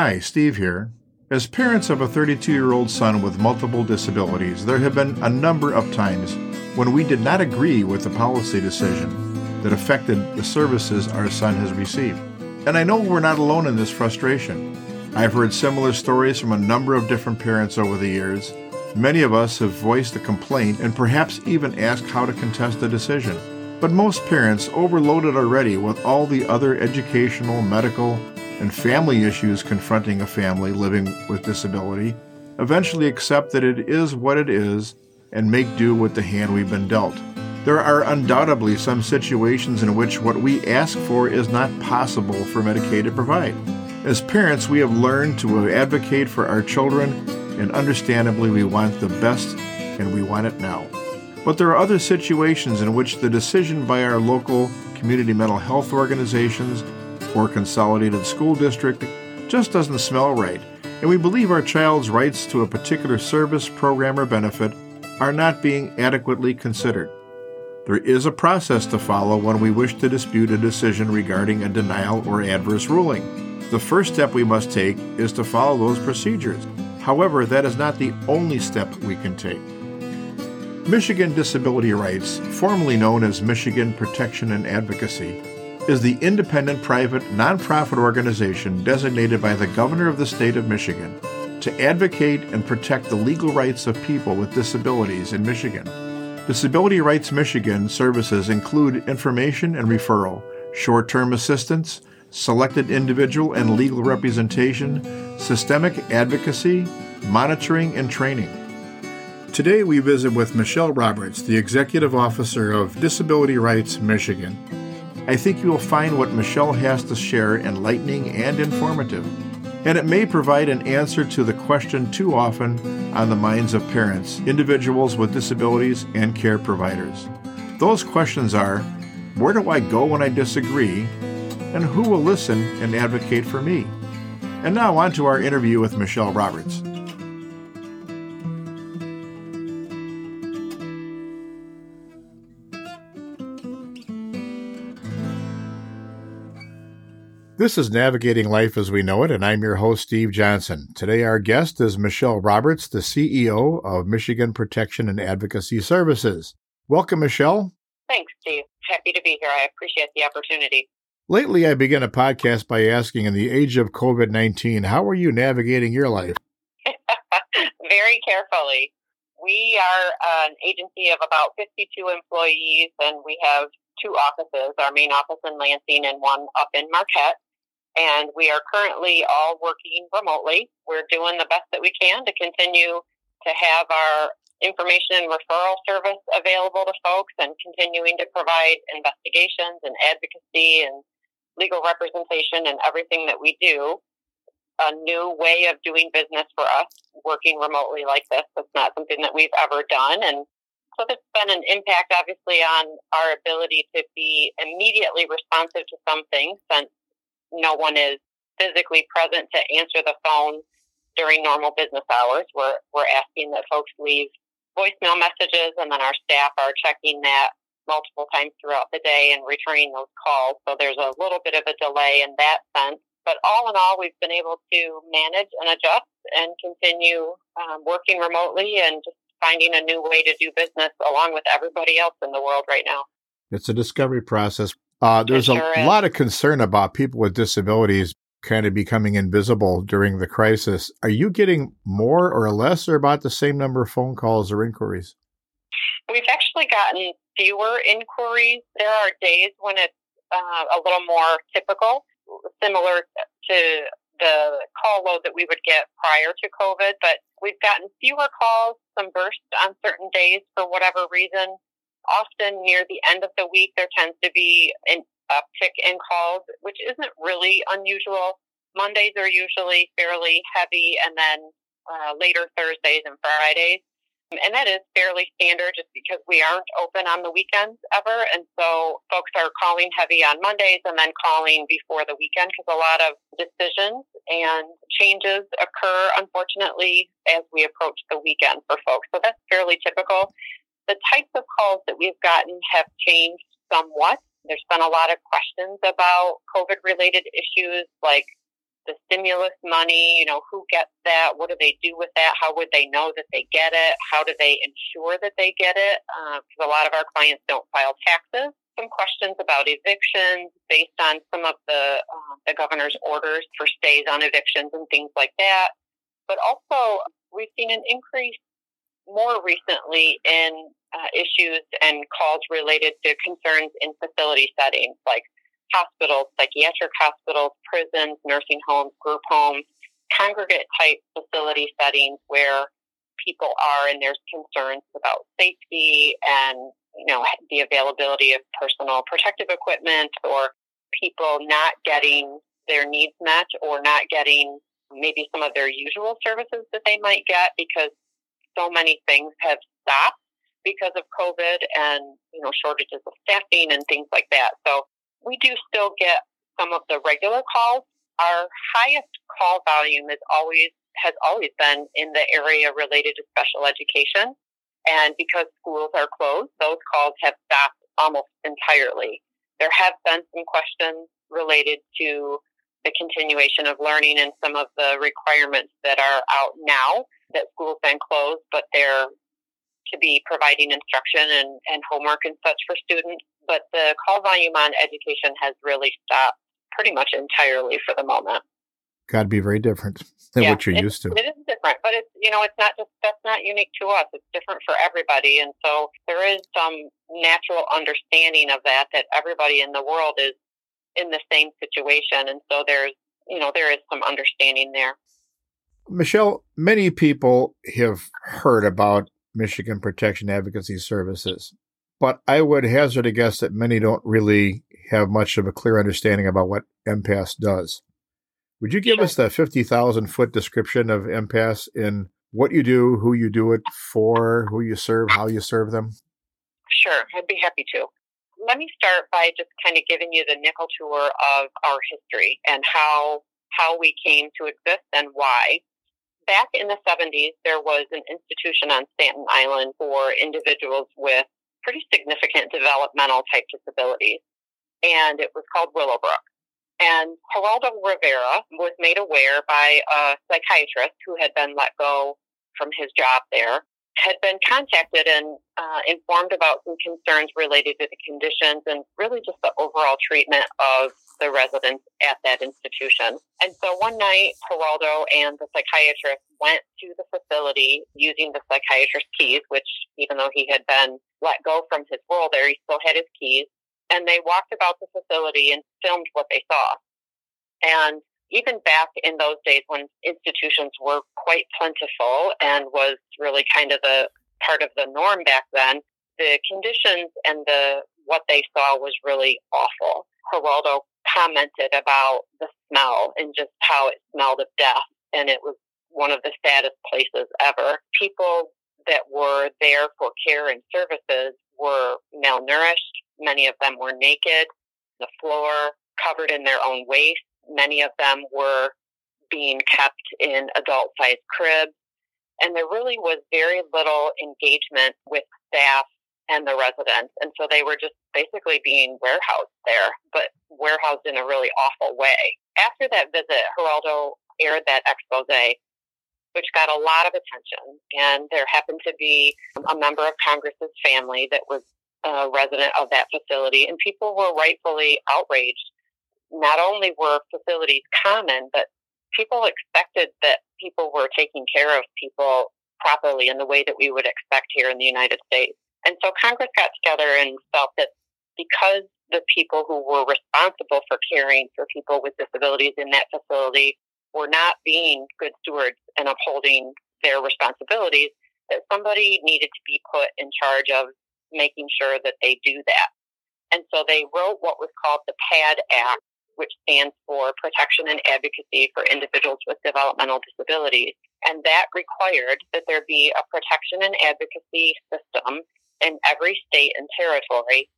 Hi, Steve here. As parents of a 32-year-old son with multiple disabilities, there have been a number of times when we did not agree with the policy decision that affected the services our son has received. And I know we're not alone in this frustration. I've heard similar stories from a number of different parents over the years. Many of us have voiced a complaint and perhaps even asked how to contest the decision. But most parents, overloaded already with all the other educational, medical, and family issues confronting a family living with disability, eventually accept that it is what it is and make do with the hand we've been dealt. There are undoubtedly some situations in which what we ask for is not possible for Medicaid to provide. As parents, we have learned to advocate for our children, and understandably, we want the best and we want it now. But there are other situations in which the decision by our local community mental health organizations or consolidated school district just doesn't smell right, and we believe our child's rights to a particular service, program, or benefit are not being adequately considered. There is a process to follow when we wish to dispute a decision regarding a denial or adverse ruling. The first step we must take is to follow those procedures. However, that is not the only step we can take. Michigan Disability Rights, formerly known as Michigan Protection and Advocacy, is the independent private nonprofit organization designated by the governor of the state of Michigan to advocate and protect the legal rights of people with disabilities in Michigan. Disability Rights Michigan services include information and referral, short-term assistance, selected individual and legal representation, systemic advocacy, monitoring, and training. Today we visit with Michelle Roberts, the Executive Officer of Disability Rights Michigan. I think you will find what Michelle has to share enlightening and informative, and it may provide an answer to the question too often on the minds of parents, individuals with disabilities, and care providers. Those questions are, where do I go when I disagree, and who will listen and advocate for me? And now on to our interview with Michelle Roberts. This is Navigating Life as We Know It, and I'm your host, Steve Johnson. Today, our guest is Michelle Roberts, the CEO of Michigan Protection and Advocacy Services. Welcome, Michelle. Thanks, Steve. Happy to be here. I appreciate the opportunity. Lately, I began a podcast by asking, in the age of COVID-19, how are you navigating your life? Very carefully. We are an agency of about 52 employees, and we have two offices, our main office in Lansing and one up in Marquette. And we are currently all working remotely. We're doing the best that we can to continue to have our information and referral service available to folks and continuing to provide investigations and advocacy and legal representation and everything that we do. A new way of doing business for us, working remotely like this. It's not something that we've ever done. And so there's been an impact, obviously, on our ability to be immediately responsive to something since no one is physically present to answer the phone during normal business hours. We're asking that folks leave voicemail messages, and then our staff are checking that multiple times throughout the day and returning those calls. So there's a little bit of a delay in that sense. But all in all, we've been able to manage and adjust and continue working remotely and just finding a new way to do business along with everybody else in the world right now. It's a discovery process. There's a lot of concern about people with disabilities kind of becoming invisible during the crisis. Are you getting more or less or about the same number of phone calls or inquiries? We've actually gotten fewer inquiries. There are days when it's a little more typical, similar to the call load that we would get prior to COVID, but we've gotten fewer calls, some bursts on certain days for whatever reason. Often near the end of the week, there tends to be an uptick in calls, which isn't really unusual. Mondays are usually fairly heavy, and then later Thursdays and Fridays. And that is fairly standard just because we aren't open on the weekends ever. And so folks are calling heavy on Mondays and then calling before the weekend because a lot of decisions and changes occur, unfortunately, as we approach the weekend for folks. So that's fairly typical. The types of calls that we've gotten have changed somewhat. There's been a lot of questions about COVID-related issues like the stimulus money, you know, who gets that? What do they do with that? How would they know that they get it? How do they ensure that they get it? Because a lot of our clients don't file taxes. Some questions about evictions based on some of the governor's orders for stays on evictions and things like that. But also, we've seen an increase more recently in issues and calls related to concerns in facility settings like hospitals, psychiatric hospitals, prisons, nursing homes, group homes, congregate-type facility settings where people are and there's concerns about safety and, you know, the availability of personal protective equipment or people not getting their needs met or not getting maybe some of their usual services that they might get because so many things have stopped because of COVID and, you know, shortages of staffing and things like that. So we do still get some of the regular calls. Our highest call volume has always been in the area related to special education. And because schools are closed, those calls have stopped almost entirely. There have been some questions related to the continuation of learning and some of the requirements that are out now that schools have been closed, but they're to be providing instruction and homework and such for students. But the call volume on education has really stopped pretty much entirely for the moment. Got to be very different than what you're used to. It is different, but it's, you know, it's not just, that's not unique to us. It's different for everybody. And so there is some natural understanding of that everybody in the world is in the same situation. And so there's, you know, there is some understanding there. Michelle, many people have heard about Michigan Protection Advocacy Services, but I would hazard a guess that many don't really have much of a clear understanding about what MPAS does. Would you give us the 50,000-foot description of MPAS in what you do, who you do it for, who you serve, how you serve them? Sure, I'd be happy to. Let me start by just kind of giving you the nickel tour of our history and how we came to exist and why. Back in the 70s, there was an institution on Staten Island for individuals with pretty significant developmental-type disabilities, and it was called Willowbrook. And Geraldo Rivera was made aware by a psychiatrist who had been let go from his job there, had been contacted and informed about some concerns related to the conditions and really just the overall treatment of the residents at that institution. And so one night, Geraldo and the psychiatrist went to the facility using the psychiatrist's keys, which even though he had been let go from his role there, he still had his keys. And they walked about the facility and filmed what they saw. And even back in those days when institutions were quite plentiful and was really kind of the part of the norm back then, the conditions and what they saw was really awful. Geraldo commented about the smell and just how it smelled of death. And it was one of the saddest places ever. People that were there for care and services were malnourished. Many of them were naked, the floor covered in their own waste. Many of them were being kept in adult-sized cribs. And there really was very little engagement with staff and the residents. And so they were just basically being warehoused there, but warehoused in a really awful way. After that visit, Geraldo aired that expose, which got a lot of attention. And there happened to be a member of Congress's family that was a resident of that facility, and people were rightfully outraged. Not only were facilities common, but people expected that people were taking care of people properly in the way that we would expect here in the United States. And so Congress got together and felt that because the people who were responsible for caring for people with disabilities in that facility were not being good stewards and upholding their responsibilities, that somebody needed to be put in charge of making sure that they do that. And so they wrote what was called the PAD Act, which stands for Protection and Advocacy for Individuals with Developmental Disabilities. And that required that there be a protection and advocacy system in every state and territory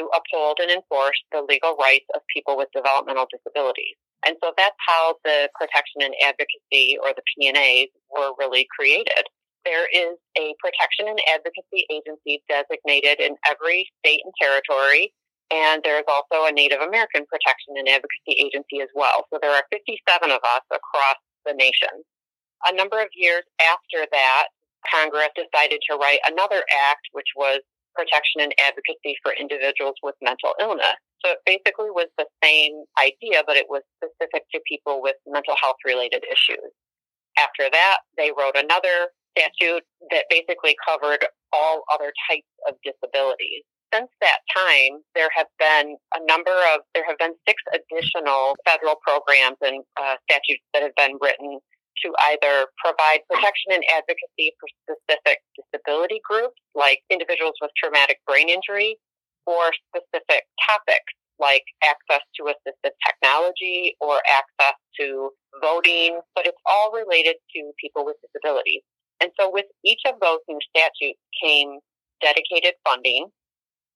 to uphold and enforce the legal rights of people with developmental disabilities. And so that's how the Protection and Advocacy, or the P&As, were really created. There is a protection and advocacy agency designated in every state and territory, and there's also a Native American Protection and Advocacy Agency as well. So there are 57 of us across the nation. A number of years after that, Congress decided to write another act, which was Protection and Advocacy for Individuals with Mental Illness. So it basically was the same idea, but it was specific to people with mental health-related issues. After that, they wrote another statute that basically covered all other types of disabilities. Since that time, there have been six additional federal programs and statutes that have been written to either provide protection and advocacy for specific disability groups, like individuals with traumatic brain injury, or specific topics, like access to assistive technology or access to voting, but it's all related to people with disabilities. And so with each of those new statutes came dedicated funding,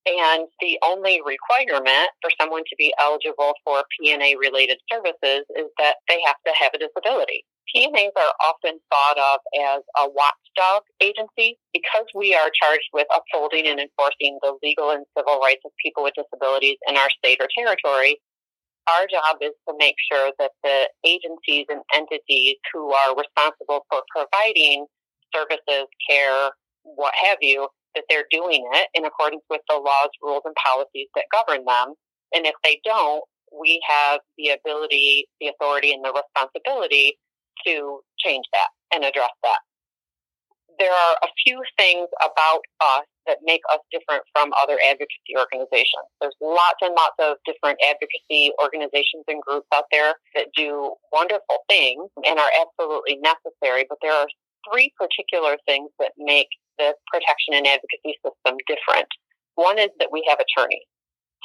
and the only requirement for someone to be eligible for P&A-related services is that they have to have a disability. P&As are often thought of as a watchdog agency because we are charged with upholding and enforcing the legal and civil rights of people with disabilities in our state or territory. Our job is to make sure that the agencies and entities who are responsible for providing services, care, what have you, that they're doing it in accordance with the laws, rules, and policies that govern them. And if they don't, we have the ability, the authority, and the responsibility to change that and address that. There are a few things about us that make us different from other advocacy organizations. There's lots and lots of different advocacy organizations and groups out there that do wonderful things and are absolutely necessary, but there are three particular things that make the protection and advocacy system different. One is that we have attorneys.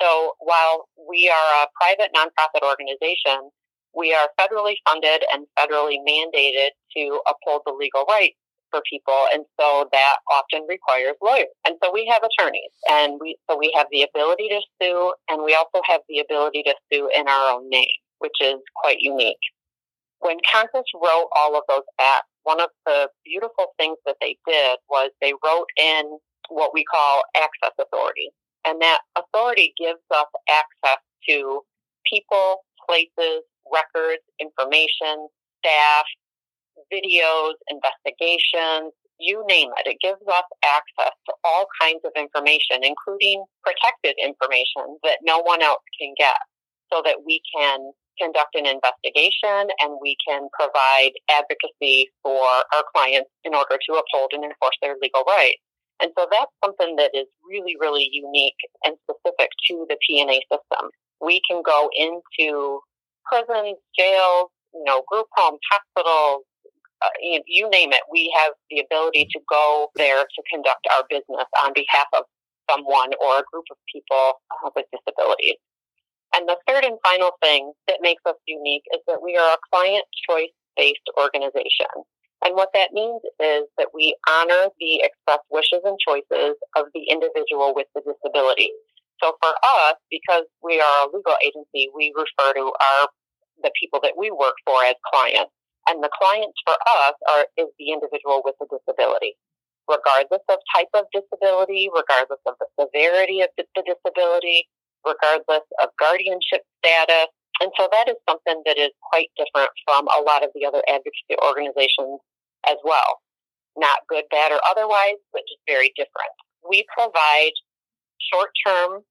So while we are a private nonprofit organization, we are federally funded and federally mandated to uphold the legal rights for people, and so that often requires lawyers. And so we have attorneys, and we have the ability to sue, and we also have the ability to sue in our own name, which is quite unique. When Congress wrote all of those acts, one of the beautiful things that they did was they wrote in what we call access authority, and that authority gives us access to people, places, records, information, staff, videos, investigations, you name it. It gives us access to all kinds of information, including protected information that no one else can get, so that we can conduct an investigation and we can provide advocacy for our clients in order to uphold and enforce their legal rights. And so that's something that is really, really unique and specific to the P&A system. We can go into prisons, jails, group homes, hospitals, you name it. We have the ability to go there to conduct our business on behalf of someone or a group of people with disabilities. And the third and final thing that makes us unique is that we are a client choice-based organization. And what that means is that we honor the expressed wishes and choices of the individual with the disability. So for us, because we are a legal agency, we refer to the people that we work for as clients. And the clients for us is the individual with a disability. Regardless of type of disability, regardless of the severity of the disability, regardless of guardianship status. And so that is something that is quite different from a lot of the other advocacy organizations as well. Not good, bad, or otherwise, but just very different. We provide short-term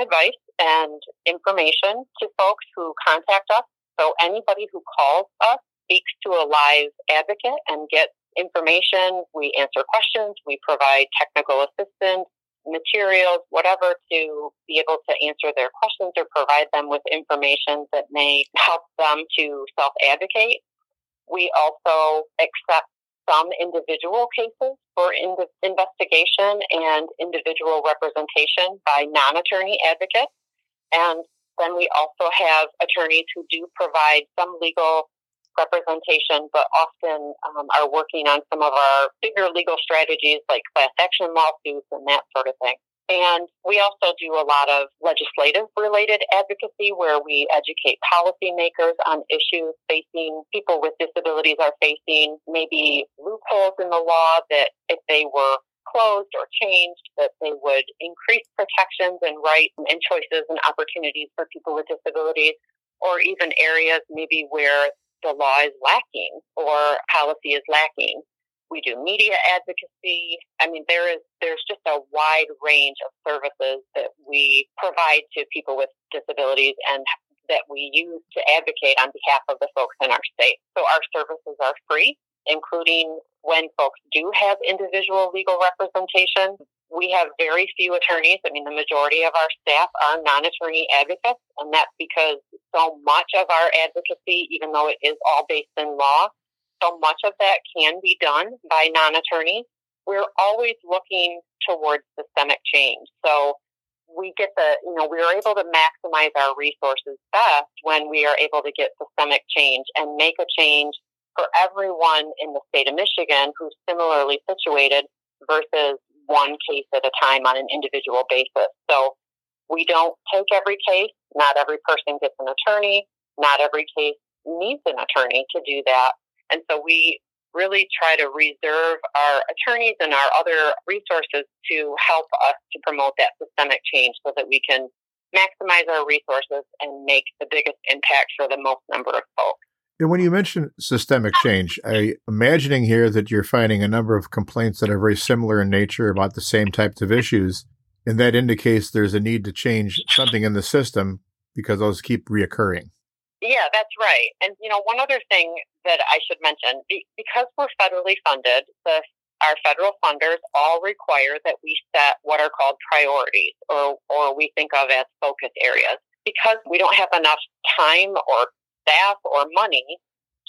advice and information to folks who contact us. So anybody who calls us speaks to a live advocate and gets information. We answer questions. We provide technical assistance, materials, whatever, to be able to answer their questions or provide them with information that may help them to self-advocate. We also accept some individual cases for investigation and individual representation by non-attorney advocates. And then we also have attorneys who do provide some legal representation, but often are working on some of our bigger legal strategies like class action lawsuits and that sort of thing. And we also do a lot of legislative-related advocacy where we educate policymakers on issues facing people with disabilities are facing, maybe loopholes in the law that if they were closed or changed, that they would increase protections and rights and choices and opportunities for people with disabilities, or even areas maybe where the law is lacking or policy is lacking. We do media advocacy. I mean, there's just a wide range of services that we provide to people with disabilities and that we use to advocate on behalf of the folks in our state. So our services are free, including when folks do have individual legal representation. We have very few attorneys. I mean, the majority of our staff are non-attorney advocates, and that's because so much of our advocacy, even though it is all based in law, so much of that can be done by non-attorneys. We're always looking towards systemic change. So we get we're able to maximize our resources best when we are able to get systemic change and make a change for everyone in the state of Michigan who's similarly situated versus one case at a time on an individual basis. So we don't take every case. Not every person gets an attorney. Not every case needs an attorney to do that. And so we really try to reserve our attorneys and our other resources to help us to promote that systemic change so that we can maximize our resources and make the biggest impact for the most number of folks. And when you mention systemic change, I'm imagining here that you're finding a number of complaints that are very similar in nature about the same types of issues, and that indicates there's a need to change something in the system because those keep reoccurring. Yeah, that's right. And, one other thing that I should mention, because we're federally funded, our federal funders all require that we set what are called priorities or we think of as focus areas. Because we don't have enough time or staff or money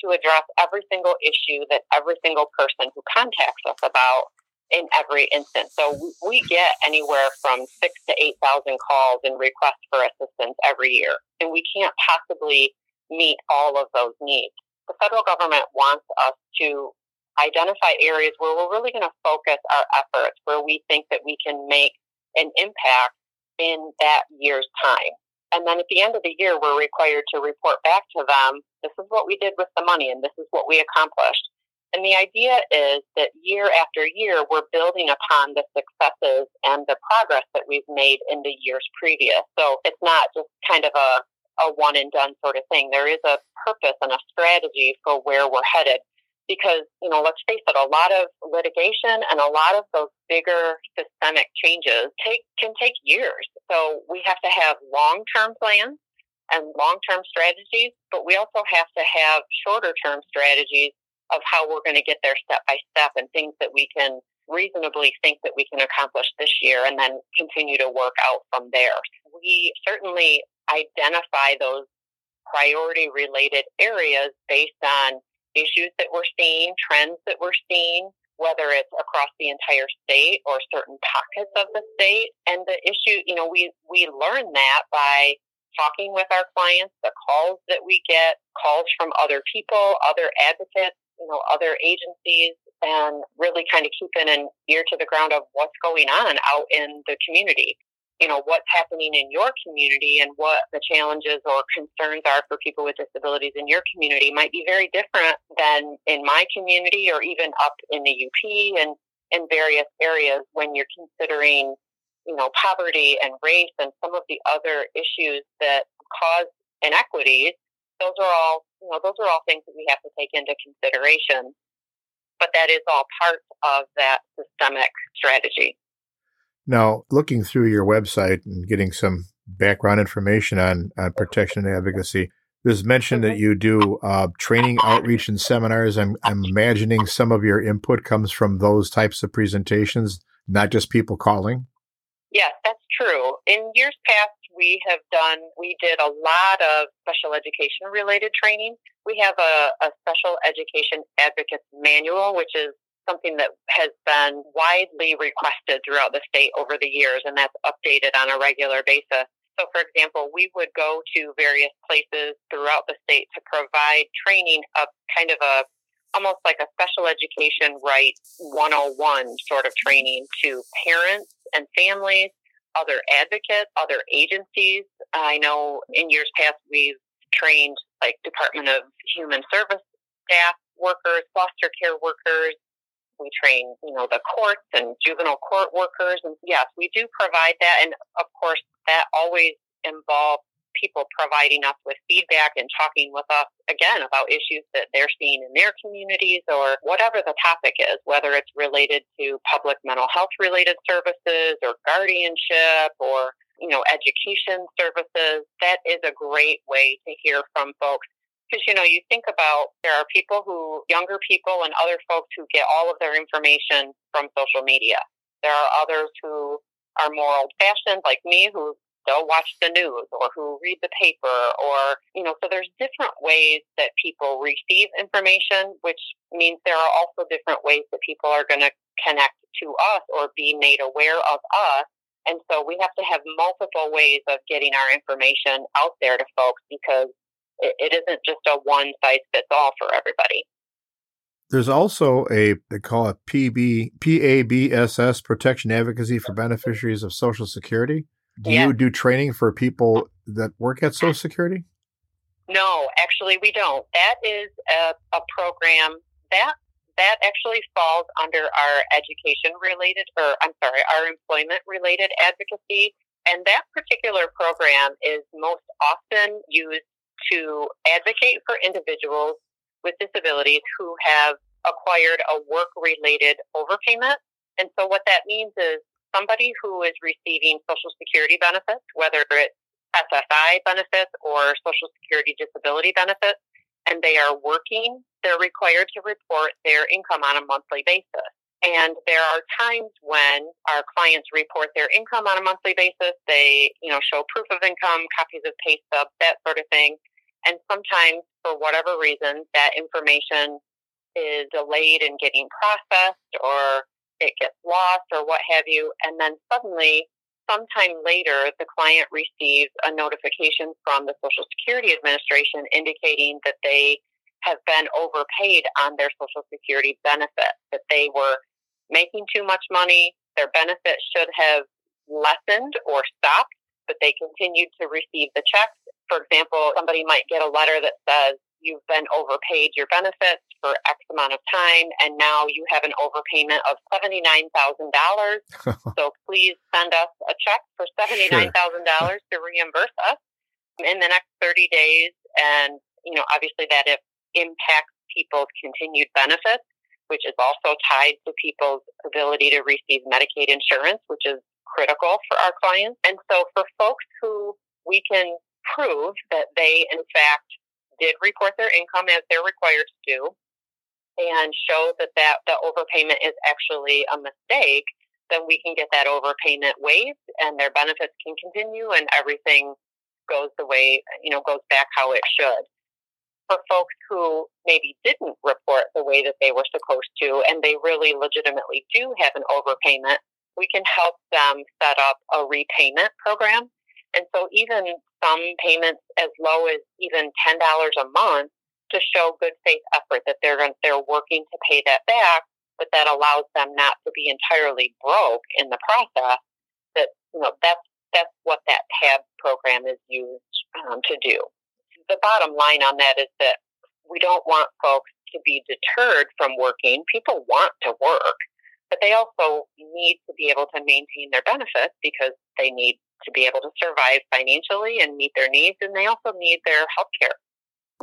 to address every single issue that every single person who contacts us about in every instance. So we get anywhere from 6,000 to 8,000 calls and requests for assistance every year, and we can't possibly meet all of those needs. The federal government wants us to identify areas where we're really going to focus our efforts, where we think that we can make an impact in that year's time. And then at the end of the year, we're required to report back to them, this is what we did with the money and this is what we accomplished. And the idea is that year after year, we're building upon the successes and the progress that we've made in the years previous. So it's not just kind of a one and done sort of thing. There is a purpose and a strategy for where we're headed because, let's face it, a lot of litigation and a lot of those bigger systemic changes can take years. So we have to have long-term plans and long-term strategies, but we also have to have shorter-term strategies of how we're going to get there step by step and things that we can reasonably think that we can accomplish this year and then continue to work out from there. We certainly identify those priority-related areas based on issues that we're seeing, trends that we're seeing, whether it's across the entire state or certain pockets of the state. And the issue, we learn that by talking with our clients, the calls that we get, calls from other people, other advocates, other agencies, and really kind of keeping an ear to the ground of what's going on out in the community. What's happening in your community and what the challenges or concerns are for people with disabilities in your community might be very different than in my community or even up in the UP and in various areas when you're considering, poverty and race and some of the other issues that cause inequities. Those are all things that we have to take into consideration. But that is all part of that systemic strategy. Now, looking through your website and getting some background information on protection and advocacy, there's mention that you do training, outreach, and seminars. I'm imagining some of your input comes from those types of presentations, not just people calling. Yes, that's true. In years past, we did a lot of special education related training. We have a special education advocates manual, which is something that has been widely requested throughout the state over the years, and that's updated on a regular basis. So, for example, we would go to various places throughout the state to provide training of kind of almost like a special education right 101 sort of training to parents and families, other advocates, other agencies. I know in years past we've trained like Department of Human Service staff workers, foster care workers, We train, the courts and juvenile court workers. And yes, we do provide that. And of course, that always involves people providing us with feedback and talking with us again about issues that they're seeing in their communities or whatever the topic is, whether it's related to public mental health related services or guardianship or, education services. That is a great way to hear from folks. Because, you think about there are people who, younger people and other folks who get all of their information from social media. There are others who are more old-fashioned like me who still watch the news or who read the paper or, so there's different ways that people receive information, which means there are also different ways that people are going to connect to us or be made aware of us. And so we have to have multiple ways of getting our information out there to folks because it isn't just a one-size-fits-all for everybody. There's also they call it PABSS, Protection Advocacy for Beneficiaries of Social Security. Do you do training for people that work at Social Security? No, actually we don't. That is a program that actually falls under our our employment-related advocacy. And that particular program is most often used to advocate for individuals with disabilities who have acquired a work-related overpayment. And so what that means is somebody who is receiving Social Security benefits, whether it's SSI benefits or Social Security disability benefits, and they are working, they're required to report their income on a monthly basis. And there are times when our clients report their income on a monthly basis. They, show proof of income, copies of pay stubs, that sort of thing. And sometimes, for whatever reason, that information is delayed in getting processed or it gets lost or what have you. And then suddenly, sometime later, the client receives a notification from the Social Security Administration indicating that they have been overpaid on their Social Security benefit, that they were making too much money, their benefit should have lessened or stopped, but they continued to receive the checks. For example, somebody might get a letter that says, you've been overpaid your benefits for X amount of time, and now you have an overpayment of $79,000. So please send us a check for $79,000 to reimburse us in the next 30 days. And, obviously that impacts people's continued benefits, which is also tied to people's ability to receive Medicaid insurance, which is critical for our clients. And so for folks who we can prove that they, in fact, did report their income as they're required to do and show that the overpayment is actually a mistake, then we can get that overpayment waived and their benefits can continue and everything goes the way, goes back how it should. For folks who maybe didn't report the way that they were supposed to, and they really legitimately do have an overpayment, we can help them set up a repayment program. And so even some payments as low as even $10 a month to show good faith effort that they're working to pay that back, but that allows them not to be entirely broke in the process. That, that's what that PAD program is used to do. The bottom line on that is that we don't want folks to be deterred from working. People want to work, but they also need to be able to maintain their benefits because they need to be able to survive financially and meet their needs, and they also need their health care.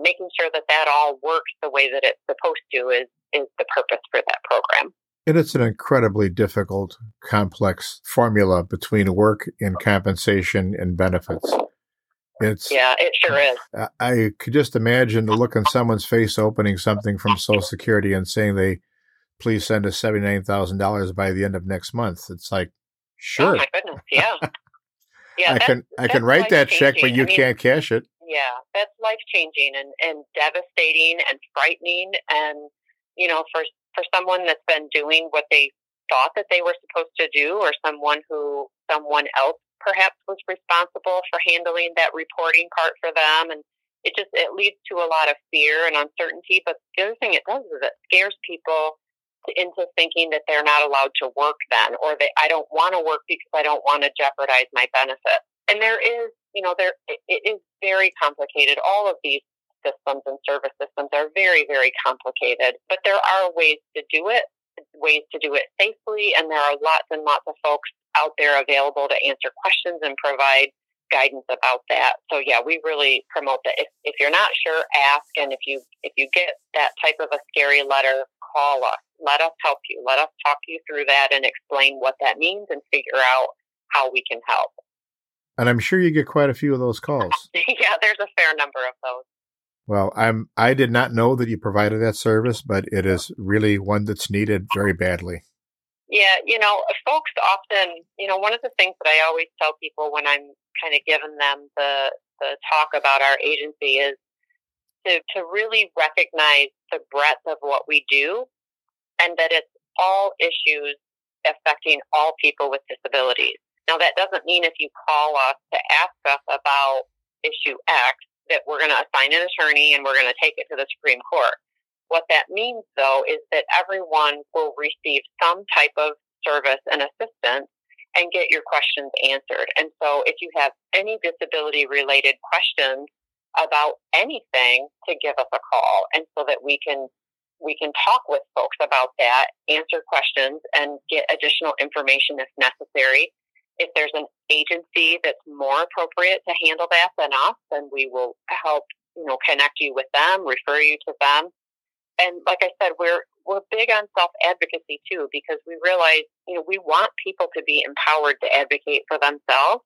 Making sure that all works the way that it's supposed to is the purpose for that program. And it's an incredibly difficult, complex formula between work and compensation and benefits. It sure is. I could just imagine the look on someone's face opening something from Social Security and saying, please send us $79,000 by the end of next month. It's like, sure. Oh my goodness, yeah. Yeah, I can write that check, but you can't cash it. Yeah, that's life-changing and devastating and frightening. And, for someone that's been doing what they thought that they were supposed to do or someone else perhaps was responsible for handling that reporting part for them. And it leads to a lot of fear and uncertainty. But the other thing it does is it scares people into thinking that they're not allowed to work then, or that I don't want to work because I don't want to jeopardize my benefit. And there is, it is very complicated. All of these systems and service systems are very, very complicated, but there are ways to do it ways to do it safely, and there are lots and lots of folks out there available to answer questions and provide guidance about that. So yeah, we really promote that. If you're not sure, ask, and if you get that type of a scary letter, call us. Let us help you. Let us talk you through that and explain what that means and figure out how we can help. And I'm sure you get quite a few of those calls. Yeah, there's a fair number of those. Well, I did not know that you provided that service, but it is really one that's needed very badly. Yeah, folks often, one of the things that I always tell people when I'm kind of giving them the talk about our agency is to really recognize the breadth of what we do and that it's all issues affecting all people with disabilities. Now, that doesn't mean if you call us to ask us about issue X that we're going to assign an attorney and we're going to take it to the Supreme Court. What that means, though, is that everyone will receive some type of service and assistance and get your questions answered. And so if you have any disability-related questions about anything, to give us a call, and so that we can talk with folks about that, answer questions, and get additional information if necessary. If there's an agency that's more appropriate to handle that than us, then we will help, connect you with them, refer you to them. And like I said, we're big on self-advocacy too, because we realize, we want people to be empowered to advocate for themselves,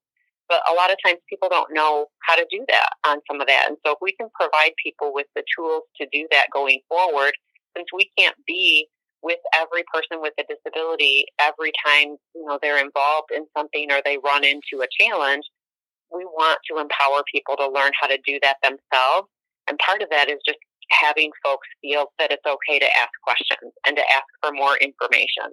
but a lot of times people don't know how to do that on some of that. And so if we can provide people with the tools to do that going forward, since we can't be with every person with a disability every time they're involved in something or they run into a challenge, we want to empower people to learn how to do that themselves. And part of that is just having folks feel that it's okay to ask questions and to ask for more information.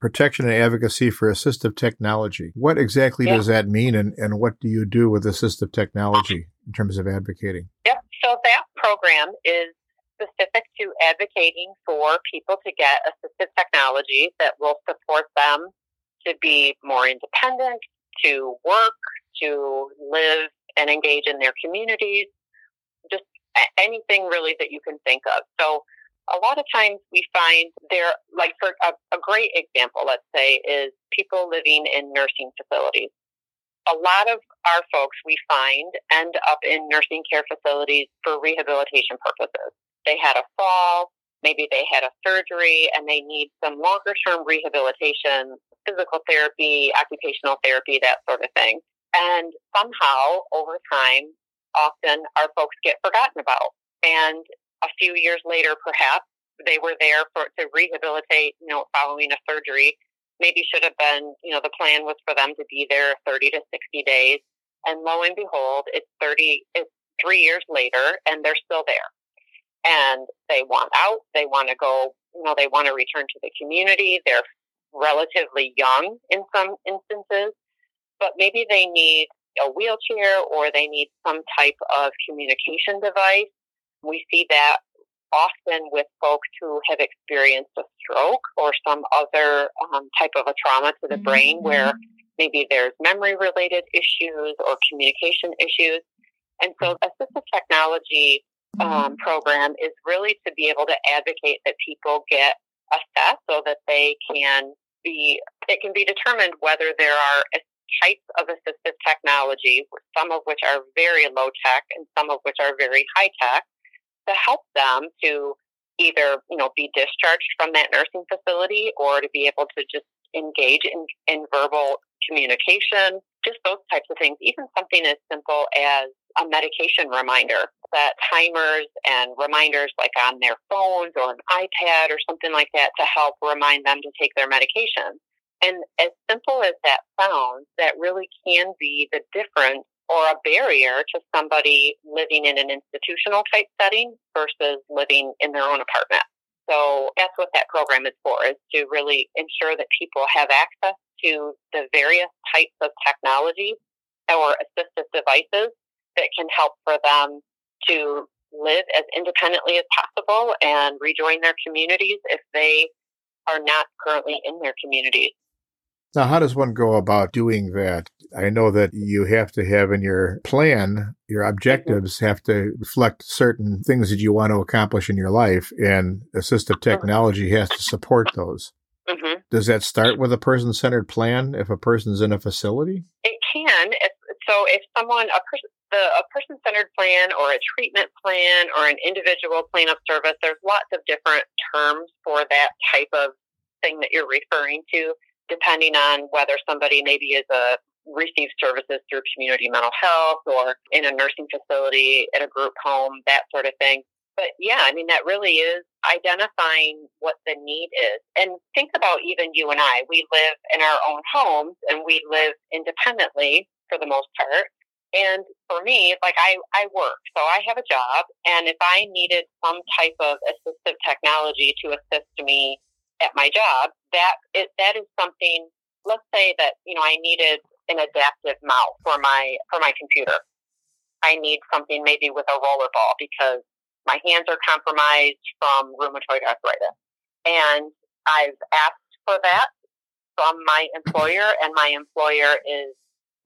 Protection and Advocacy for Assistive Technology. What exactly does that mean, and what do you do with assistive technology in terms of advocating? Yep. So that program is specific to advocating for people to get assistive technology that will support them to be more independent, to work, to live and engage in their communities, just anything really that you can think of. So a lot of times we find there, like for a great example, let's say, is people living in nursing facilities. A lot of our folks we find end up in nursing care facilities for rehabilitation purposes. They had a fall, maybe they had a surgery, and they need some longer-term rehabilitation, physical therapy, occupational therapy, that sort of thing. And somehow, over time, often our folks get forgotten about. And a few years later, perhaps, they were there to rehabilitate, following a surgery. Maybe should have been, the plan was for them to be there 30 to 60 days. And lo and behold, it's 3 years later, and they're still there. And they want out, they want to go, they want to return to the community. They're relatively young in some instances, but maybe they need a wheelchair or they need some type of communication device. We see that often with folks who have experienced a stroke or some other type of a trauma to the brain where maybe there's memory-related issues or communication issues. And so assistive technology program is really to be able to advocate that people get assessed so that it can be determined whether there are types of assistive technology, some of which are very low tech and some of which are very high tech, to help them to either, be discharged from that nursing facility or to be able to just engage in verbal communication, just those types of things, even something as simple as a medication reminder, set timers and reminders like on their phones or an iPad or something like that to help remind them to take their medication. And as simple as that sounds, that really can be the difference or a barrier to somebody living in an institutional type setting versus living in their own apartment. So that's what that program is for, is to really ensure that people have access to the various types of technology or assistive devices that can help for them to live as independently as possible and rejoin their communities if they are not currently in their communities. Now, how does one go about doing that? I know that you have to have in your plan, your objectives have to reflect certain things that you want to accomplish in your life, and assistive technology has to support those. Mm-hmm. Does that start with a person-centered plan if a person's in a facility? It can. So if someone, a person-centered plan or a treatment plan or an individual plan of service, there's lots of different terms for that type of thing that you're referring to, depending on whether somebody maybe receives services through community mental health or in a nursing facility, at a group home, that sort of thing. But yeah, I mean, that really is identifying what the need is. And think about even you and I, we live in our own homes and we live independently for the most part. And for me, like I work, so I have a job. And if I needed some type of assistive technology to assist me at my job, that is something, let's say that, you know, I needed an adaptive mouse for my computer. I need something maybe with a rollerball because my hands are compromised from rheumatoid arthritis. And I've asked for that from my employer, and my employer is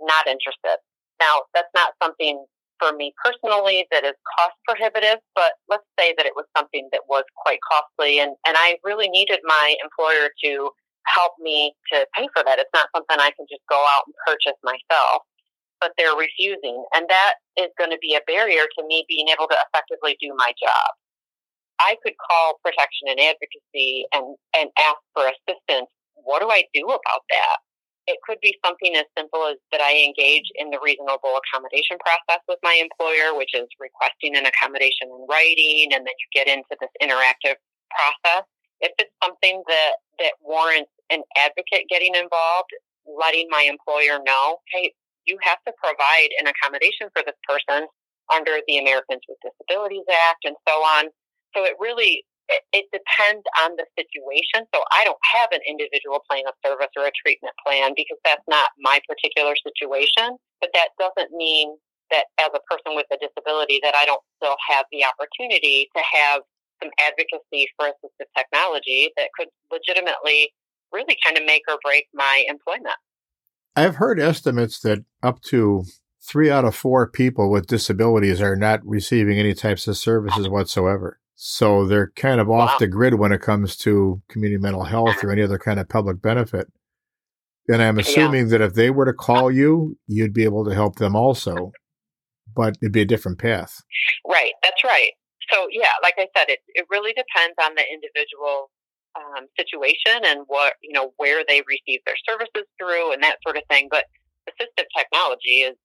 not interested. Now, that's not something for me personally that is cost prohibitive, but let's say that it was something that was quite costly, and I really needed my employer to help me to pay for that. It's not something I can just go out and purchase myself, but they're refusing. And that is going to be a barrier to me being able to effectively do my job. I could call Protection and Advocacy and ask for assistance. What do I do about that? It could be something as simple as that I engage in the reasonable accommodation process with my employer, which is requesting an accommodation in writing, and then you get into this interactive process. If it's something that warrants an advocate getting involved, letting my employer know, hey, you have to provide an accommodation for this person under the Americans with Disabilities Act and so on. So it really, it depends on the situation. So I don't have an individual plan of service or a treatment plan because that's not my particular situation. But that doesn't mean that as a person with a disability that I don't still have the opportunity to have some advocacy for assistive technology that could legitimately really kind of make or break my employment. I've heard estimates that up to 3 out of 4 people with disabilities are not receiving any types of services whatsoever. So they're kind of off the grid when it comes to community mental health or any other kind of public benefit. And I'm assuming that if they were to call you, you'd be able to help them also, but it'd be a different path. Right. That's right. So yeah, like I said, it really depends on the individual situation and what, you know, where they receive their services through and that sort of thing. But assistive technology is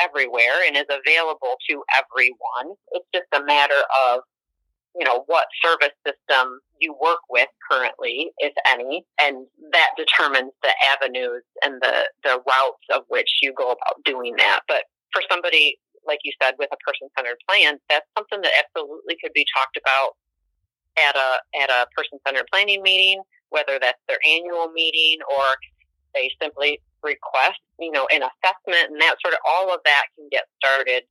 everywhere and is available to everyone. It's just a matter of, you know, what service system you work with currently, if any, and that determines the avenues and the routes of which you go about doing that. But for somebody, like you said, with a person-centered plan, that's something that absolutely could be talked about at a person-centered planning meeting, whether that's their annual meeting or they simply request, you know, an assessment, and that sort of, all of that can get started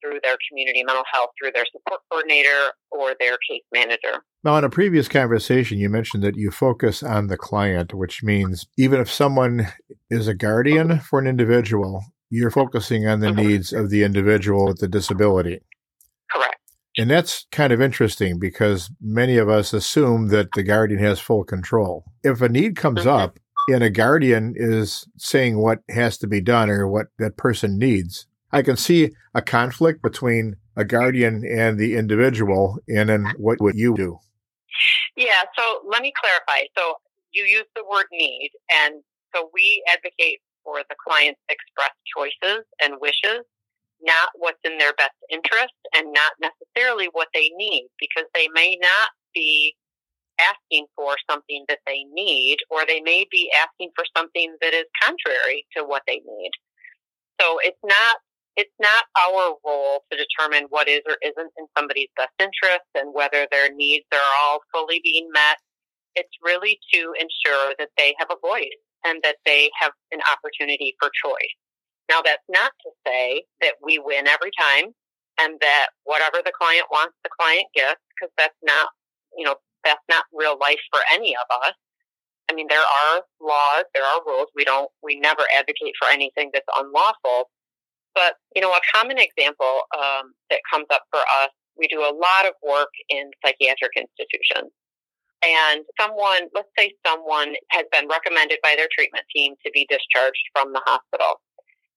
through their community mental health, through their support coordinator or their case manager. Now, in a previous conversation, you mentioned that you focus on the client, which means even if someone is a guardian for an individual, you're focusing on the needs of the individual with the disability. Correct. And that's kind of interesting because many of us assume that the guardian has full control. If a need comes up and a guardian is saying what has to be done or what that person needs, I can see a conflict between a guardian and the individual, and then what would you do? Yeah, so let me clarify. So you use the word need, and so we advocate for the client's expressed choices and wishes, not what's in their best interest and not necessarily what they need, because they may not be asking for something that they need, or they may be asking for something that is contrary to what they need. So it's not our role to determine what is or isn't in somebody's best interest and whether their needs are all fully being met. It's really to ensure that they have a voice and that they have an opportunity for choice. Now, that's not to say that we win every time and that whatever the client wants, the client gets, because that's not real life for any of us. I mean, there are laws, there are rules. We never advocate for anything that's unlawful. But, you know, a common example that comes up for us, we do a lot of work in psychiatric institutions. And someone, let's say someone has been recommended by their treatment team to be discharged from the hospital.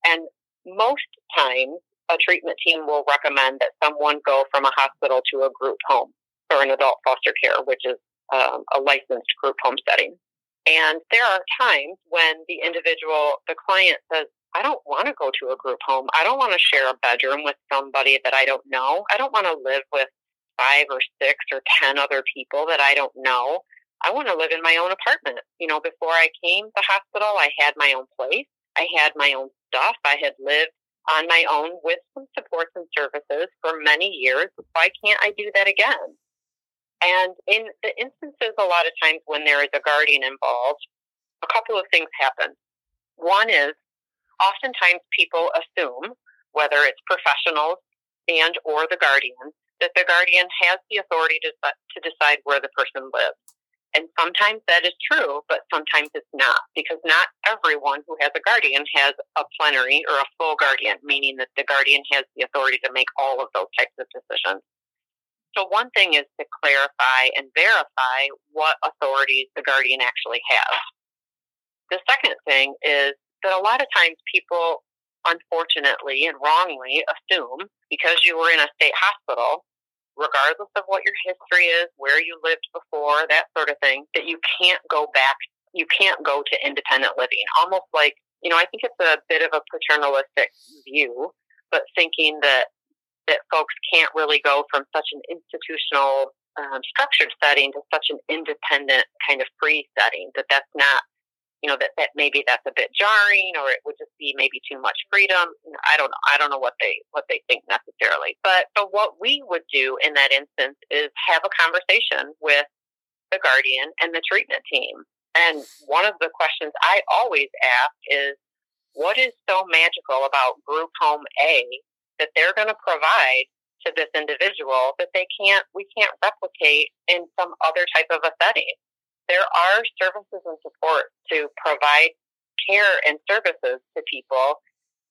And most times, a treatment team will recommend that someone go from a hospital to a group home or an adult foster care, which is a licensed group home setting. And there are times when the individual, the client says, I don't want to go to a group home. I don't want to share a bedroom with somebody that I don't know. I don't want to live with 5 or 6 or 10 other people that I don't know. I want to live in my own apartment. You know, before I came to the hospital, I had my own place. I had my own stuff. I had lived on my own with some supports and services for many years. Why can't I do that again? And in the instances, a lot of times when there is a guardian involved, a couple of things happen. One is oftentimes people assume, whether it's professionals and or the guardian, that the guardian has the authority to decide where the person lives. And sometimes that is true, but sometimes it's not, because not everyone who has a guardian has a plenary or a full guardian, meaning that the guardian has the authority to make all of those types of decisions. So one thing is to clarify and verify what authorities the guardian actually has. The second thing is that a lot of times people, unfortunately and wrongly, assume because you were in a state hospital, regardless of what your history is, where you lived before, that sort of thing, that you can't go back, you can't go to independent living. Almost like, you know, I think it's a bit of a paternalistic view, but thinking that folks can't really go from such an institutional structured setting to such an independent kind of free setting, that that's not, you know, that maybe that's a bit jarring, or it would just be maybe too much freedom. I don't know what they think necessarily. But what we would do in that instance is have a conversation with the guardian and the treatment team. And one of the questions I always ask is, what is so magical about group home A that they're going to provide to this individual that we can't replicate in some other type of a setting? There are services and support to provide care and services to people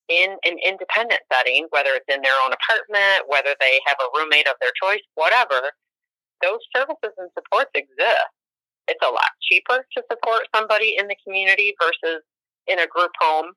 in an independent setting, whether it's in their own apartment, whether they have a roommate of their choice, whatever. Those services and supports exist. It's a lot cheaper to support somebody in the community versus in a group home.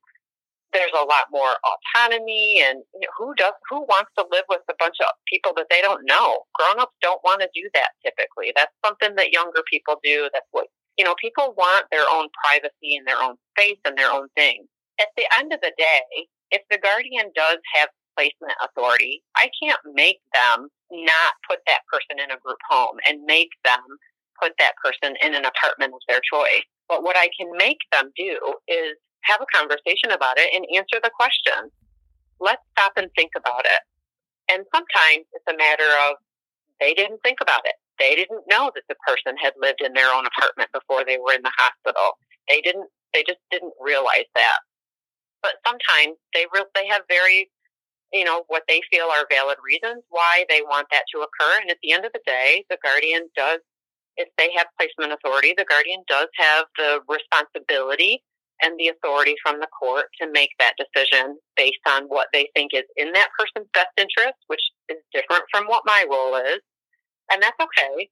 There's a lot more autonomy, and you know, who wants to live with a bunch of people that they don't know? Grown-ups don't want to do that typically. That's something that younger people do. That's what, you know, people want their own privacy and their own space and their own thing. At the end of the day, if the guardian does have placement authority, I can't make them not put that person in a group home and make them put that person in an apartment of their choice. But what I can make them do is have a conversation about it and answer the question. Let's stop and think about it. And sometimes it's a matter of they didn't think about it. They didn't know that the person had lived in their own apartment before they were in the hospital. They just didn't realize that. But sometimes they have very, you know, what they feel are valid reasons why they want that to occur. And at the end of the day, the guardian does, if they have placement authority, the guardian does have the responsibility and the authority from the court to make that decision based on what they think is in that person's best interest, which is different from what my role is. And that's okay.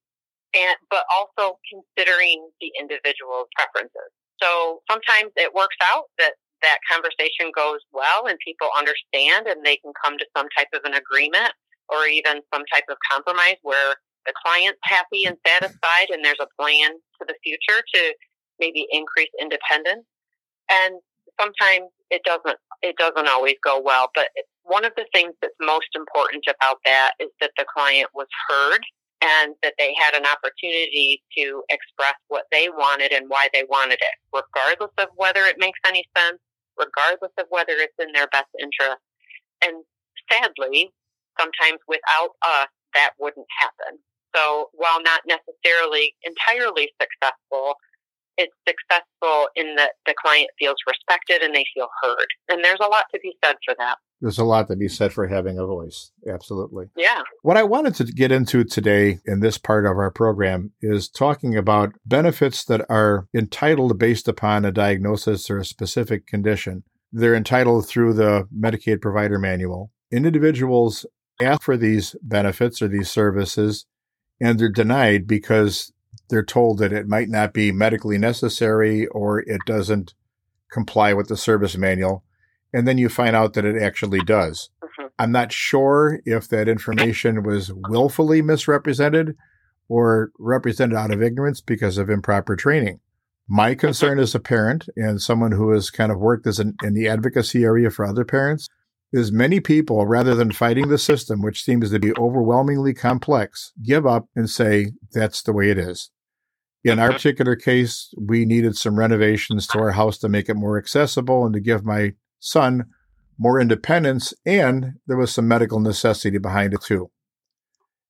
But also considering the individual's preferences. So sometimes it works out that conversation goes well and people understand and they can come to some type of an agreement or even some type of compromise where the client's happy and satisfied and there's a plan to the future to maybe increase independence. And sometimes it doesn't always go well. But one of the things that's most important about that is that the client was heard and that they had an opportunity to express what they wanted and why they wanted it, regardless of whether it makes any sense, regardless of whether it's in their best interest. And sadly, sometimes without us, that wouldn't happen. So while not necessarily entirely successful, it's successful in that the client feels respected and they feel heard. And there's a lot to be said for that. There's a lot to be said for having a voice. Absolutely. Yeah. What I wanted to get into today in this part of our program is talking about benefits that are entitled based upon a diagnosis or a specific condition. They're entitled through the Medicaid Provider Manual. Individuals ask for these benefits or these services, and they're denied because they're told that it might not be medically necessary or it doesn't comply with the service manual. And then you find out that it actually does. Mm-hmm. I'm not sure if that information was willfully misrepresented or represented out of ignorance because of improper training. My concern as a parent and someone who has kind of worked as in the advocacy area for other parents is many people, rather than fighting the system, which seems to be overwhelmingly complex, give up and say, that's the way it is. In our particular case, we needed some renovations to our house to make it more accessible and to give my son more independence, and there was some medical necessity behind it too.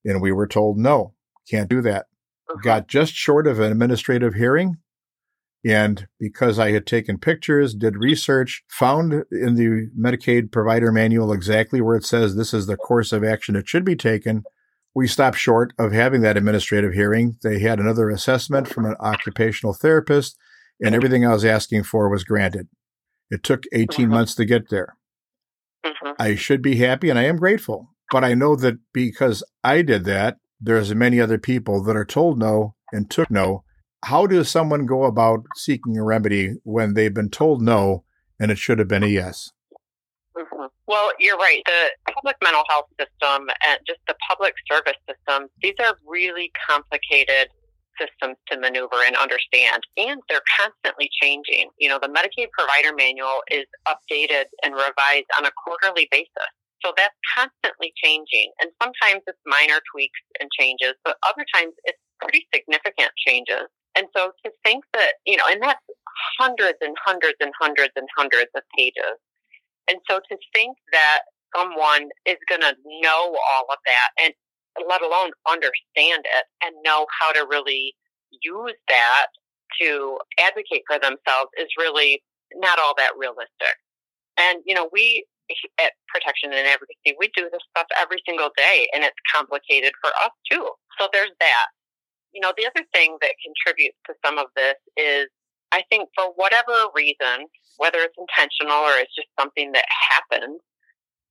And we were told, no, can't do that. Got just short of an administrative hearing. And because I had taken pictures, did research, found in the Medicaid Provider Manual exactly where it says this is the course of action that should be taken, we stopped short of having that administrative hearing. They had another assessment from an occupational therapist, and everything I was asking for was granted. It took 18 months to get there. I should be happy, and I am grateful. But I know that because I did that, there's many other people that are told no and took no. How does someone go about seeking a remedy when they've been told no and it should have been a yes? Well, you're right. The public mental health system and just the public service system, these are really complicated systems to maneuver and understand, and they're constantly changing. You know, the Medicaid Provider Manual is updated and revised on a quarterly basis. So that's constantly changing. And sometimes it's minor tweaks and changes, but other times it's pretty significant changes. And so to think that, you know, and that's hundreds and hundreds and hundreds and hundreds of pages. And so to think that someone is going to know all of that and let alone understand it and know how to really use that to advocate for themselves is really not all that realistic. And, you know, we at Protection and Advocacy, we do this stuff every single day, and it's complicated for us too. So there's that. You know, the other thing that contributes to some of this is, I think for whatever reason, whether it's intentional or it's just something that happens,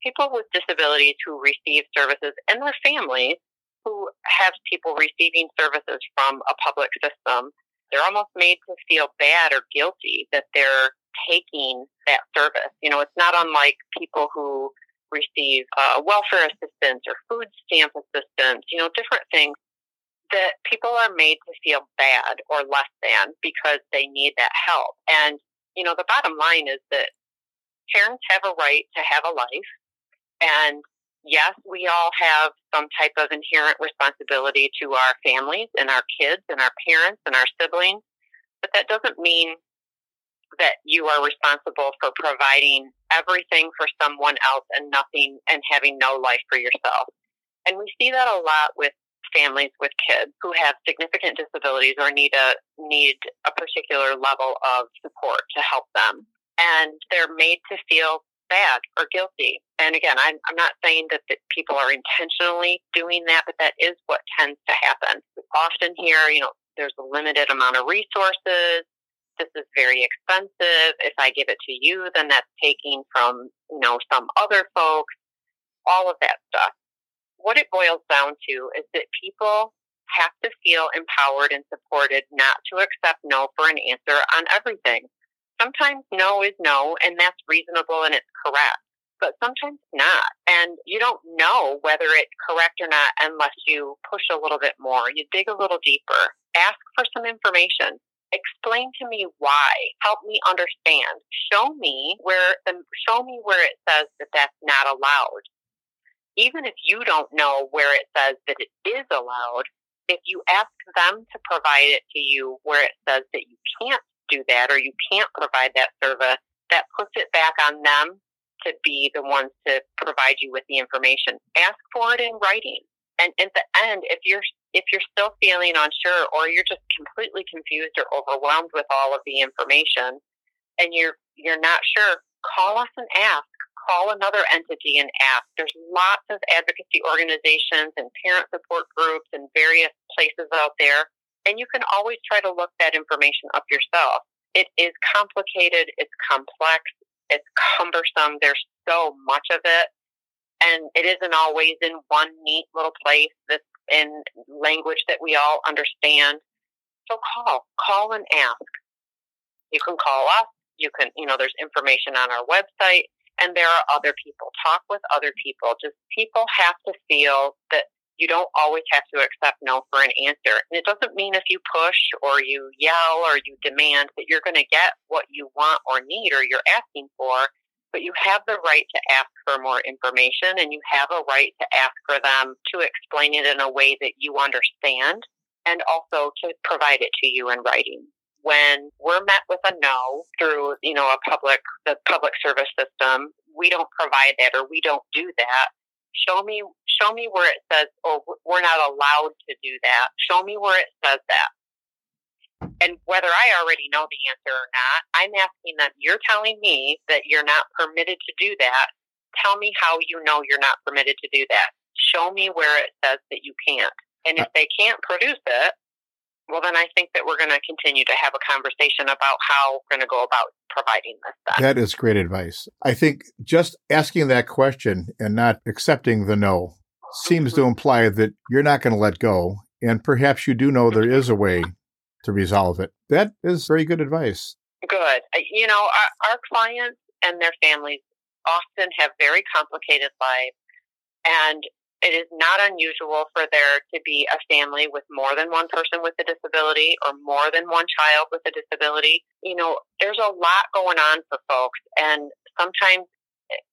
people with disabilities who receive services and their families who have people receiving services from a public system, they're almost made to feel bad or guilty that they're taking that service. You know, it's not unlike people who receive welfare assistance or food stamp assistance, you know, different things, that people are made to feel bad or less than because they need that help. And, you know, the bottom line is that parents have a right to have a life. And yes, we all have some type of inherent responsibility to our families and our kids and our parents and our siblings. But that doesn't mean that you are responsible for providing everything for someone else and nothing and having no life for yourself. And we see that a lot with families with kids who have significant disabilities or need a particular level of support to help them. And they're made to feel bad or guilty. And again, I'm not saying that people are intentionally doing that, but that is what tends to happen. We often hear, you know, there's a limited amount of resources. This is very expensive. If I give it to you, then that's taking from, you know, some other folks, all of that stuff. What it boils down to is that people have to feel empowered and supported not to accept no for an answer on everything. Sometimes no is no, and that's reasonable and it's correct, but sometimes not. And you don't know whether it's correct or not unless you push a little bit more, you dig a little deeper, ask for some information. Explain to me why. Help me understand. Show me where it says that that's not allowed. Even if you don't know where it says that it is allowed, if you ask them to provide it to you where it says that you can't do that or you can't provide that service, that puts it back on them to be the ones to provide you with the information. Ask for it in writing. And at the end, if you're still feeling unsure or you're just completely confused or overwhelmed with all of the information and you're not sure, call us and ask. call another entity and ask. There's lots of advocacy organizations and parent support groups and various places out there, and you can always try to look that information up yourself. It is complicated, it's complex, it's cumbersome, there's so much of it, and it isn't always in one neat little place that's in language that we all understand. So call and ask. You can call us. You can, there's information on our website, and there are other people. Talk with other people. Just people have to feel that you don't always have to accept no for an answer. And it doesn't mean if you push or you yell or you demand that you're going to get what you want or need or you're asking for, but you have the right to ask for more information, and you have a right to ask for them to explain it in a way that you understand, and also to provide it to you in writing. When we're met with a no through, the public service system, we don't provide that, or we don't do that. Show me where it says, oh, we're not allowed to do that. Show me where it says that. And whether I already know the answer or not, I'm asking them, you're telling me that you're not permitted to do that. Tell me how you know you're not permitted to do that. Show me where it says that you can't. And if they can't produce it, well, then I think that we're going to continue to have a conversation about how we're going to go about providing this stuff. That is great advice. I think just asking that question and not accepting the no seems to imply that you're not going to let go, and perhaps you do know there is a way to resolve it. That is very good advice. Good. Our clients and their families often have very complicated lives, and it is not unusual for there to be a family with more than one person with a disability or more than one child with a disability. There's a lot going on for folks, and sometimes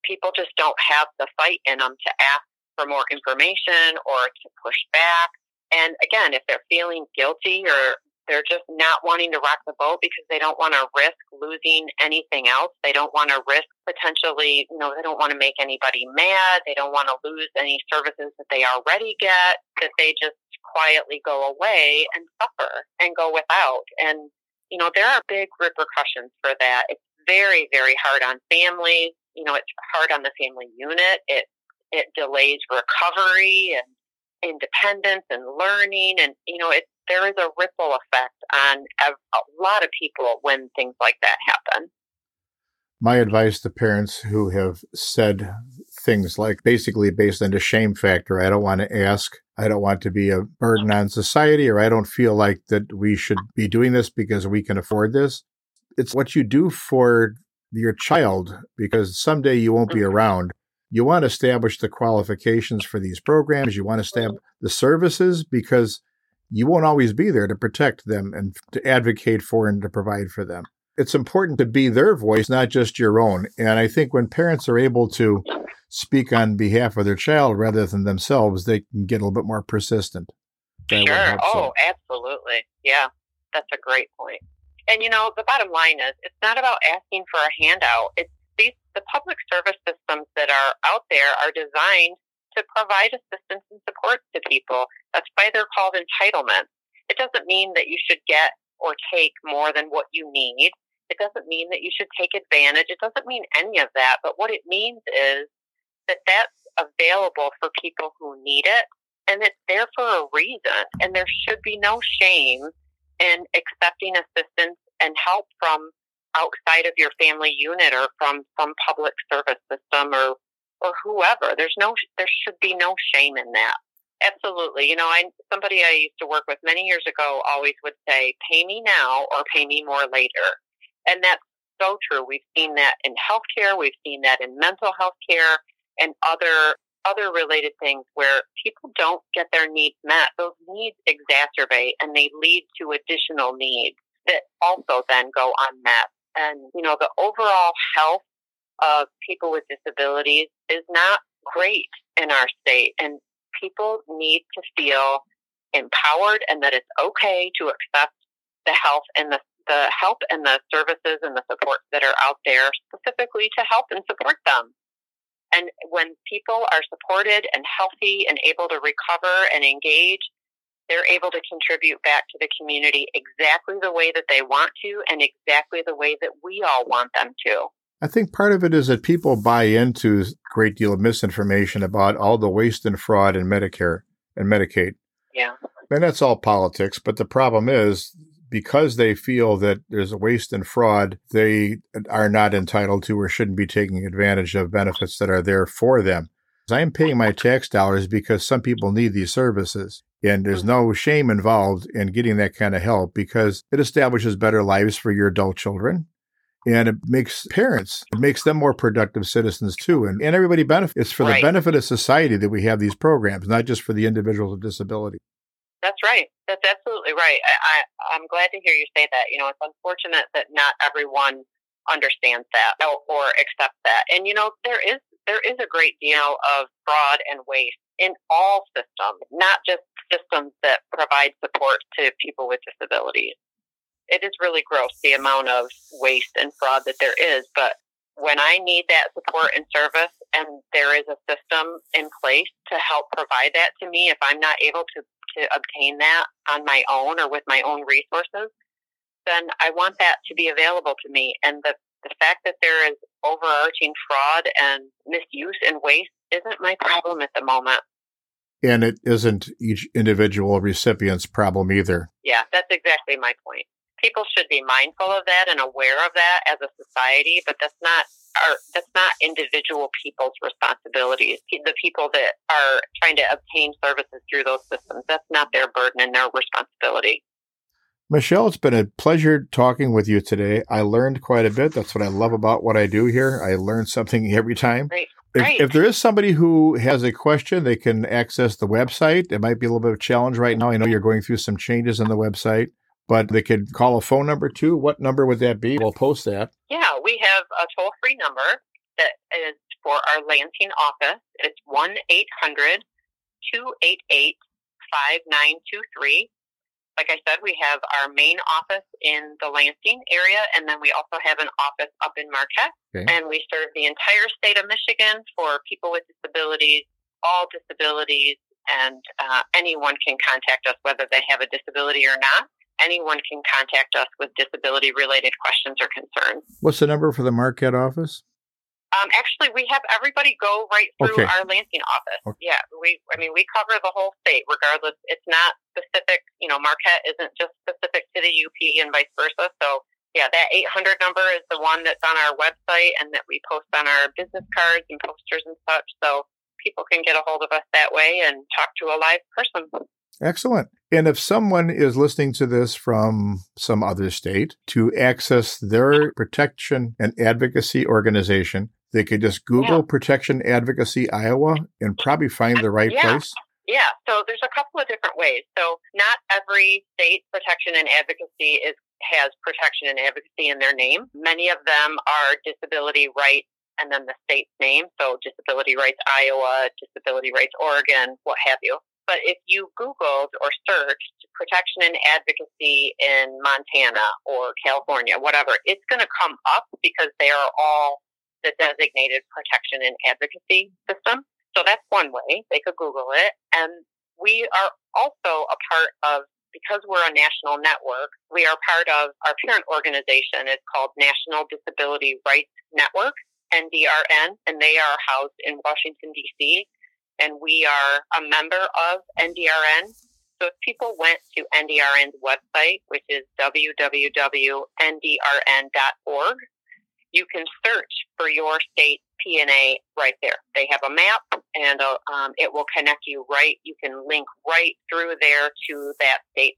people just don't have the fight in them to ask for more information or to push back. And again, if they're feeling guilty or they're just not wanting to rock the boat because they don't want to risk losing anything else. They don't want to risk potentially, they don't want to make anybody mad. They don't want to lose any services that they already get, that they just quietly go away and suffer and go without. And, there are big repercussions for that. It's very, very hard on families. It's hard on the family unit. It delays recovery and independence and learning. And, there is a ripple effect on a lot of people when things like that happen. My advice to parents who have said things like, basically based on the shame factor, I don't want to ask, I don't want to be a burden on society, or I don't feel like that we should be doing this because we can afford this. It's what you do for your child, because someday you won't be around. You want to establish the qualifications for these programs. You want to establish the services, because you won't always be there to protect them and to advocate for and to provide for them. It's important to be their voice, not just your own. And I think when parents are able to speak on behalf of their child rather than themselves, they can get a little bit more persistent. Sure. Oh, absolutely. Yeah, that's a great point. And, the bottom line is it's not about asking for a handout. It's the public service systems that are out there are designed to provide assistance and support to people. That's why they're called entitlements. It doesn't mean that you should get or take more than what you need. It doesn't mean that you should take advantage. It doesn't mean any of that. But what it means is that that's available for people who need it, and it's there for a reason. And there should be no shame in accepting assistance and help from outside of your family unit or from some public service system or whoever. There should be no shame in that. Absolutely. Somebody I used to work with many years ago always would say, pay me now or pay me more later. And that's so true. We've seen that in healthcare. We've seen that in mental health care and other related things where people don't get their needs met. Those needs exacerbate and they lead to additional needs that also then go unmet. And, the overall health of people with disabilities is not great in our state, and people need to feel empowered and that it's okay to accept the health and the help and the services and the supports that are out there specifically to help and support them. And when people are supported and healthy and able to recover and engage, they're able to contribute back to the community exactly the way that they want to and exactly the way that we all want them to. I think part of it is that people buy into a great deal of misinformation about all the waste and fraud in Medicare and Medicaid. Yeah. And that's all politics. But the problem is, because they feel that there's a waste and fraud, they are not entitled to or shouldn't be taking advantage of benefits that are there for them. I am paying my tax dollars because some people need these services. And there's no shame involved in getting that kind of help because it establishes better lives for your adult children. And it makes parents, it makes them more productive citizens too. And everybody benefits. It's for the benefit of society that we have these programs, not just for the individuals with disability. That's right. That's absolutely right. I'm glad to hear you say that. You know, it's unfortunate that not everyone understands that or accepts that. And, you know, there is a great deal of fraud and waste in all systems, not just systems that provide support to people with disabilities. It is really gross, the amount of waste and fraud that there is. But when I need that support and service and there is a system in place to help provide that to me, if I'm not able to obtain that on my own or with my own resources, then I want that to be available to me. And the fact that there is overarching fraud and misuse and waste isn't my problem at the moment. And it isn't each individual recipient's problem either. Yeah, that's exactly my point. People should be mindful of that and aware of that as a society, but that's not individual people's responsibilities. The people that are trying to obtain services through those systems, that's not their burden and their responsibility. Michelle, it's been a pleasure talking with you today. I learned quite a bit. That's what I love about what I do here. I learn something every time. Great. If there is somebody who has a question, they can access the website. It might be a little bit of a challenge right now. I know you're going through some changes in the website, but they could call a phone number too. What number would that be? We'll post that. Yeah, we have a toll-free number that is for our Lansing office. It's 1-800-288-5923. Like I said, we have our main office in the Lansing area, and then we also have an office up in Marquette. Okay. And we serve the entire state of Michigan for people with disabilities, all disabilities, and anyone can contact us, whether they have a disability or not. Anyone can contact us with disability-related questions or concerns. What's the number for the Marquette office? Actually, we have everybody go right through our Lansing office. Okay. Yeah, we cover the whole state, regardless. It's not specific. You know, Marquette isn't just specific to the UP and vice versa. So, yeah, that 800 number is the one that's on our website and that we post on our business cards and posters and such. So people can get a hold of us that way and talk to a live person. Excellent. And if someone is listening to this from some other state, to access their Protection and Advocacy organization, they could just Google Protection Advocacy Iowa and probably find the right place. Yeah. So there's a couple of different ways. So not every state Protection and Advocacy has Protection and Advocacy in their name. Many of them are disability rights and then the state's name. So Disability Rights Iowa, Disability Rights Oregon, what have you. But if you Googled or searched Protection and Advocacy in Montana or California, whatever, it's going to come up because they are all the designated Protection and Advocacy system. So that's one way. They could Google it. And we are also a part of, because we're a national network, we are part of our parent organization. It's called National Disability Rights Network, NDRN, and they are housed in Washington, D.C., and we are a member of NDRN. So if people went to NDRN's website, which is www.ndrn.org, you can search for your state PNA right there. They have a map, and it will connect you right. You can link right through there to that state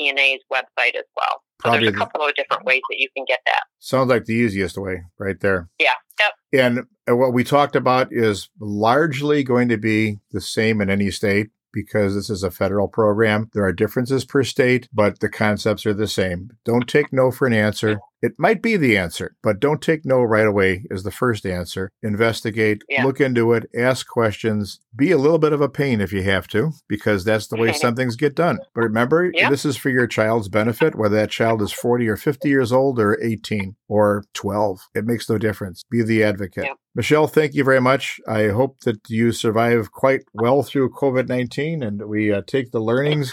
PNA's website as well. Probably so there's a couple of different ways that you can get that. Sounds like the easiest way right there. Yeah. Yep. And what we talked about is largely going to be the same in any state because this is a federal program. There are differences per state, but the concepts are the same. Don't take no for an answer. It might be the answer, but don't take no right away is the first answer. Investigate, look into it, ask questions, be a little bit of a pain if you have to, because that's the way some things get done. But remember, this is for your child's benefit, whether that child is 40 or 50 years old or 18 or 12. It makes no difference. Be the advocate. Yeah. Michelle, thank you very much. I hope that you survive quite well through COVID-19 and we take the learnings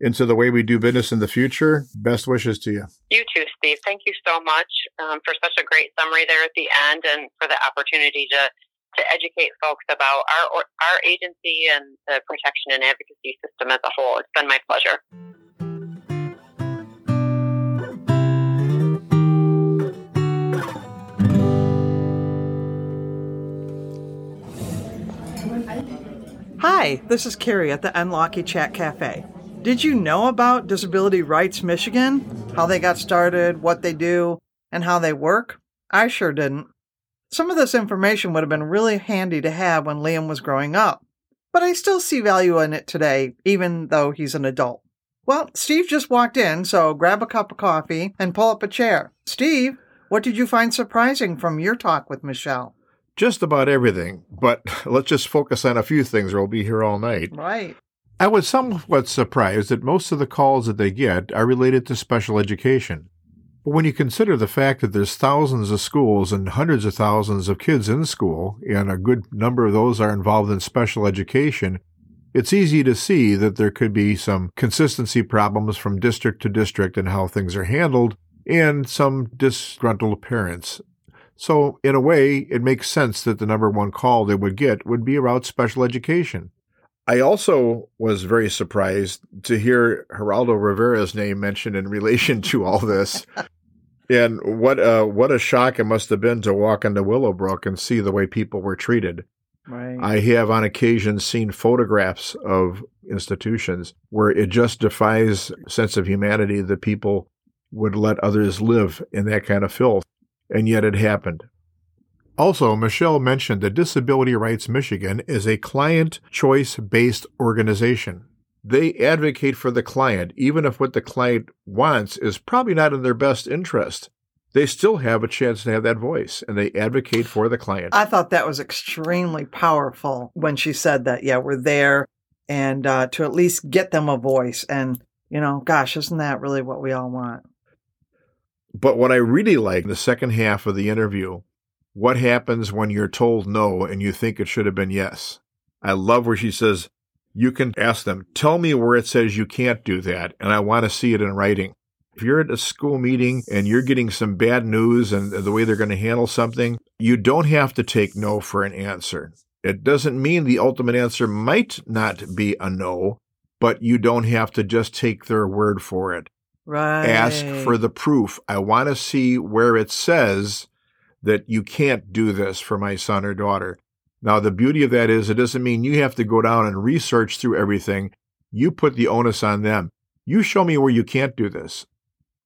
into the way we do business in the future. Best wishes to you. You too, Steve. Thank you so much for such a great summary there at the end, and for the opportunity to educate folks about our agency and the protection and advocacy system as a whole. It's been my pleasure. Hi, this is Carrie at the NLocky Chat Cafe. Did you know about Disability Rights Michigan? How they got started, what they do, and how they work? I sure didn't. Some of this information would have been really handy to have when Liam was growing up, but I still see value in it today, even though he's an adult. Well, Steve just walked in, so grab a cup of coffee and pull up a chair. Steve, what did you find surprising from your talk with Michelle? Just about everything, but let's just focus on a few things or we'll be here all night. Right. I was somewhat surprised that most of the calls that they get are related to special education. But when you consider the fact that there's thousands of schools and hundreds of thousands of kids in school, and a good number of those are involved in special education, it's easy to see that there could be some consistency problems from district to district in how things are handled, and some disgruntled parents. So, in a way, it makes sense that the number one call they would get would be about special education. I also was very surprised to hear Geraldo Rivera's name mentioned in relation to all this. And what a shock it must have been to walk into Willowbrook and see the way people were treated. Right. I have on occasion seen photographs of institutions where it just defies a sense of humanity that people would let others live in that kind of filth. And yet it happened. Also, Michelle mentioned that Disability Rights Michigan is a client choice-based organization. They advocate for the client, even if what the client wants is probably not in their best interest. They still have a chance to have that voice, and they advocate for the client. I thought that was extremely powerful when she said that. Yeah, we're there, and to at least get them a voice. And, you know, gosh, isn't that really what we all want? But what I really like in the second half of the interview, what happens when you're told no and you think it should have been yes? I love where she says, you can ask them, tell me where it says you can't do that, and I want to see it in writing. If you're at a school meeting and you're getting some bad news and the way they're going to handle something, you don't have to take no for an answer. It doesn't mean the ultimate answer might not be a no, but you don't have to just take their word for it. Right. Ask for the proof. I want to see where it says that you can't do this for my son or daughter. Now, the beauty of that is it doesn't mean you have to go down and research through everything. You put the onus on them. You show me where you can't do this.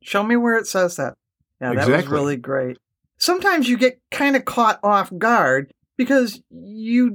Show me where it says that. Yeah, exactly. That was really great. Sometimes you get kind of caught off guard because you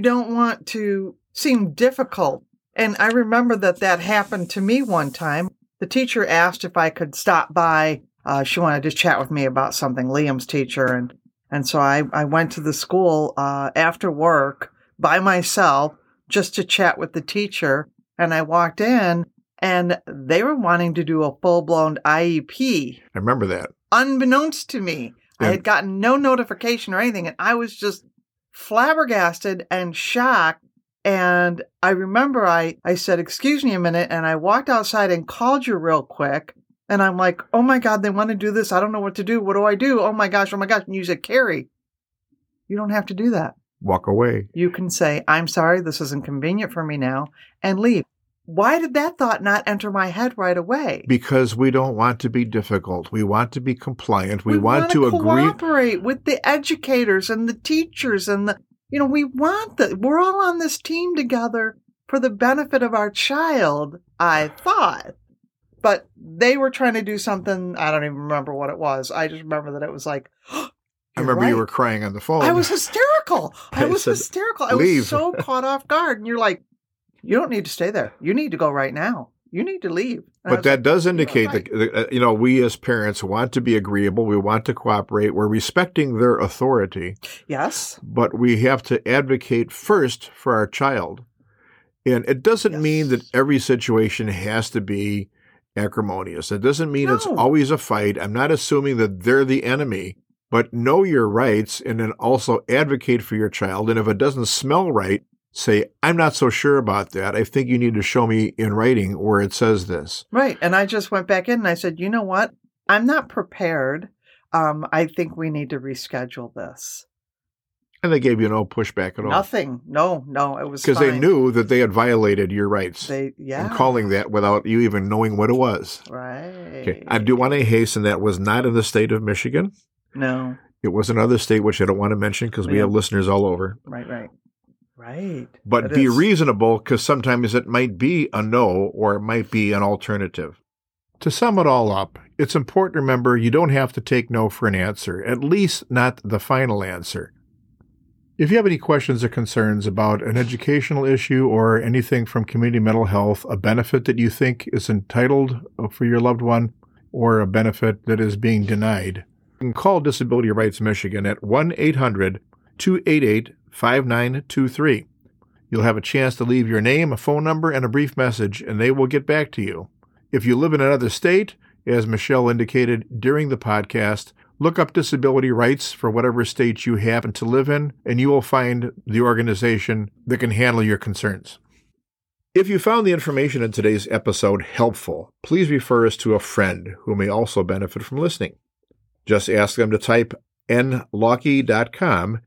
don't want to seem difficult. And I remember that happened to me one time. The teacher asked if I could stop by. She wanted to chat with me about something, Liam's teacher. And so I went to the school after work by myself just to chat with the teacher. And I walked in, and they were wanting to do a full-blown IEP. I remember that. Unbeknownst to me. Yeah. I had gotten no notification or anything, and I was just flabbergasted and shocked. And I remember I said, excuse me a minute, and I walked outside and called you real quick. And I'm like, oh, my God, they want to do this. I don't know what to do. What do I do? Oh, my gosh. And you said, Carrie, you don't have to do that. Walk away. You can say, I'm sorry, this isn't convenient for me now, and leave. Why did that thought not enter my head right away? Because we don't want to be difficult. We want to be compliant. We want to cooperate with the educators and the teachers and the... You know, we want that. We're all on this team together for the benefit of our child, I thought. But they were trying to do something. I don't even remember what it was. I just remember that it was like, oh, I remember right. You were crying on the phone. I was hysterical. I was so caught off guard. And you're like, you don't need to stay there. You need to go right now. You need to leave. And but that does indicate that, you know, we as parents want to be agreeable. We want to cooperate. We're respecting their authority. Yes. But we have to advocate first for our child. And it doesn't mean that every situation has to be acrimonious. It doesn't mean it's always a fight. I'm not assuming that they're the enemy. But know your rights and then also advocate for your child. And if it doesn't smell right, say, I'm not so sure about that. I think you need to show me in writing where it says this. Right. And I just went back in and I said, you know what? I'm not prepared. I think we need to reschedule this. And they gave you no pushback at all. Nothing. No, it was fine. Because they knew that they had violated your rights. In calling that without you even knowing what it was. Right. Okay. I do want to hasten that was not in the state of Michigan. No. It was another state, which I don't want to mention because we have listeners all over. Right. But it be is. Reasonable, because sometimes it might be a no or it might be an alternative. To sum it all up, it's important to remember you don't have to take no for an answer, at least not the final answer. If you have any questions or concerns about an educational issue or anything from community mental health, a benefit that you think is entitled for your loved one or a benefit that is being denied, you can call Disability Rights Michigan at 1-800-288-5923. You'll have a chance to leave your name, a phone number, and a brief message, and they will get back to you. If you live in another state, as Michelle indicated during the podcast, look up disability rights for whatever state you happen to live in, and you will find the organization that can handle your concerns. If you found the information in today's episode helpful, please refer us to a friend who may also benefit from listening. Just ask them to type NLawki.com.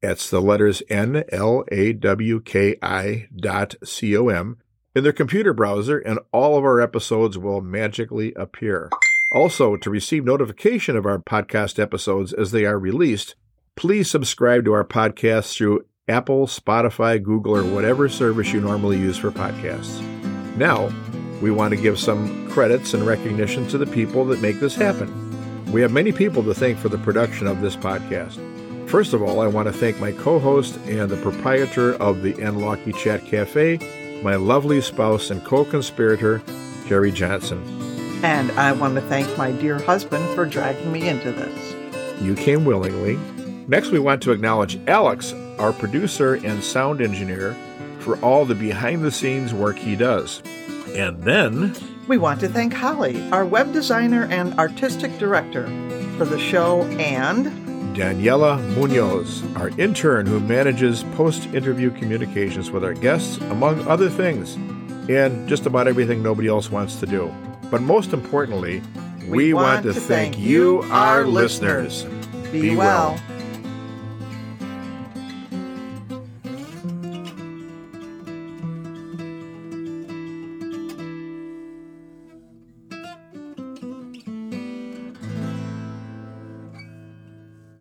That's the letters NLawki.com in their computer browser, and all of our episodes will magically appear. Also, to receive notification of our podcast episodes as they are released, please subscribe to our podcast through Apple, Spotify, Google, or whatever service you normally use for podcasts. Now, we want to give some credits and recognition to the people that make this happen. We have many people to thank for the production of this podcast. First of all, I want to thank my co-host and the proprietor of the NLocky Chat Cafe, my lovely spouse and co-conspirator, Jerry Johnson. And I want to thank my dear husband for dragging me into this. You came willingly. Next, we want to acknowledge Alex, our producer and sound engineer, for all the behind-the-scenes work he does. And then we want to thank Holly, our web designer and artistic director, for the show, and Daniela Munoz, our intern who manages post-interview communications with our guests, among other things, and just about everything nobody else wants to do. But most importantly, we want to thank you, our listeners. Be well.